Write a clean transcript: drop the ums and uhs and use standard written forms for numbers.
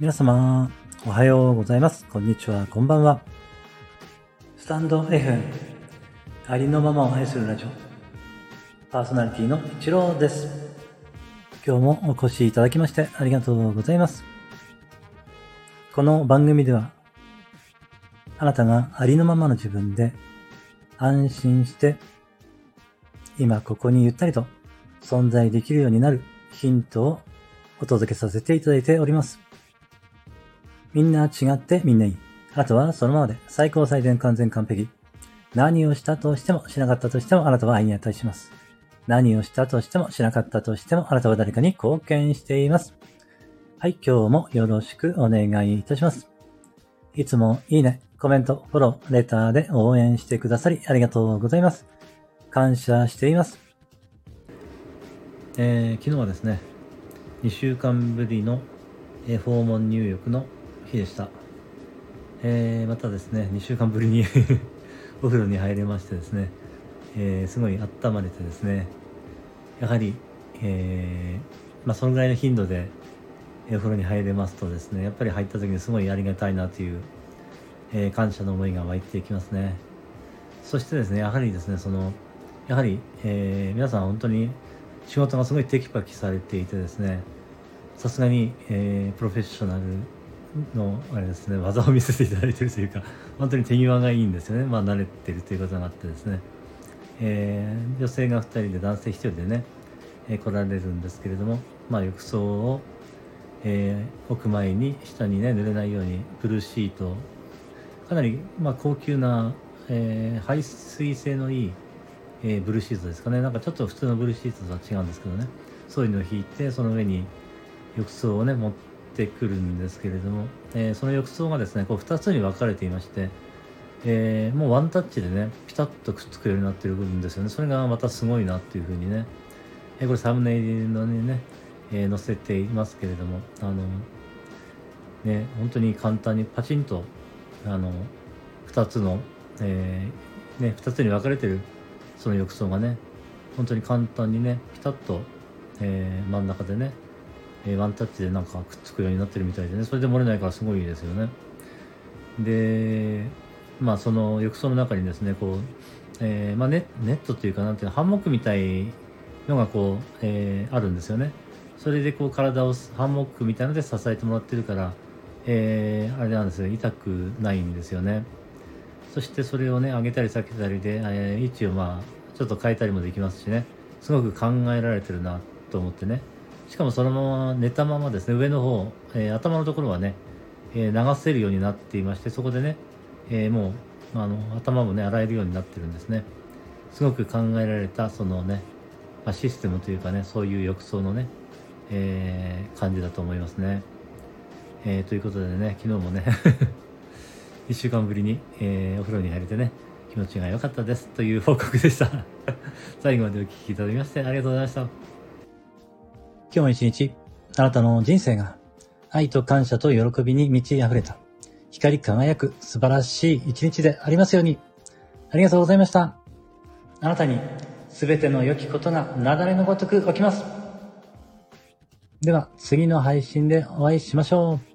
皆様おはようございます、こんにちは、こんばんは。スタンド FM ありのままを愛するラジオ、パーソナリティの一郎です。今日もお越しいただきましてありがとうございます。この番組ではあなたがありのままの自分で安心して今ここにゆったりと存在できるようになるヒントをお届けさせていただいております。みんな違ってみんないい。あとはそのままで最高最善完全完璧。何をしたとしてもしなかったとしてもあなたは愛に値します。何をしたとしてもしなかったとしてもあなたは誰かに貢献しています。はい、今日もよろしくお願いいたします。いつもいいね、コメント、フォロー、レターで応援してくださりありがとうございます。感謝しています。昨日はですね、2週間ぶりの訪問入浴の日でした。またですね、2週間ぶりにお風呂に入れましてですね、すごい温まれてですね、やはり、そのぐらいの頻度でお風呂に入れますとですね、やっぱり入った時にすごいありがたいなという、感謝の思いが湧いていきますね。そしてですね、やはりですね、皆さん本当に仕事がすごいテキパキされていてですね、さすがに、プロフェッショナルのあれですね、技を見せていただいているというか、本当に手際がいいんですよね。慣れているということがあってですね、女性が2人で男性1人でね、来られるんですけれども、浴槽を置く前に下にね、濡れないようにブルーシート、かなり高級な、排水性のいい、ブルーシートですかね。なんかちょっと普通のブルーシートとは違うんですけどね、そういうのを引いてその上に浴槽をね持ってくるんですけれども、その浴槽がですね、こう2つに分かれていまして、もうワンタッチでねピタッとくっつくようになっている部分ですよね。それがまたすごいなっていうふうにね、これサムネイルのね載せていますけれども、本当に簡単にパチンと2つの、2つに分かれてるその浴槽がね、本当に簡単にねピタッと、真ん中でね、ワンタッチでなんかくっつくようになってるみたいでね、それで漏れないからすごいですよね。で、その浴槽の中にですね、こう、ネットというか、なんていうの、ハンモックみたいのがこう、あるんですよね。それでこう体をハンモックみたいので支えてもらってるから、あれなんですよ、痛くないんですよね。そしてそれをね上げたり下げたりで、位置をちょっと変えたりもできますしね、すごく考えられてるなと思ってね。しかもそのまま寝たままですね、上の方、頭のところはね、流せるようになっていまして、そこでね、もう頭もね洗えるようになってるんですね。すごく考えられたそのね、システムというかね、そういう浴槽のね感じだと思いますね。ということでね、昨日もね1週間ぶりに、お風呂に入れてね気持ちが良かったですという報告でした最後までお聞きいただきましてありがとうございました。今日も一日あなたの人生が愛と感謝と喜びに満ち溢れた光り輝く素晴らしい一日でありますように。ありがとうございました。あなたに全ての良きことが雪崩のごとく起きます。では次の配信でお会いしましょう。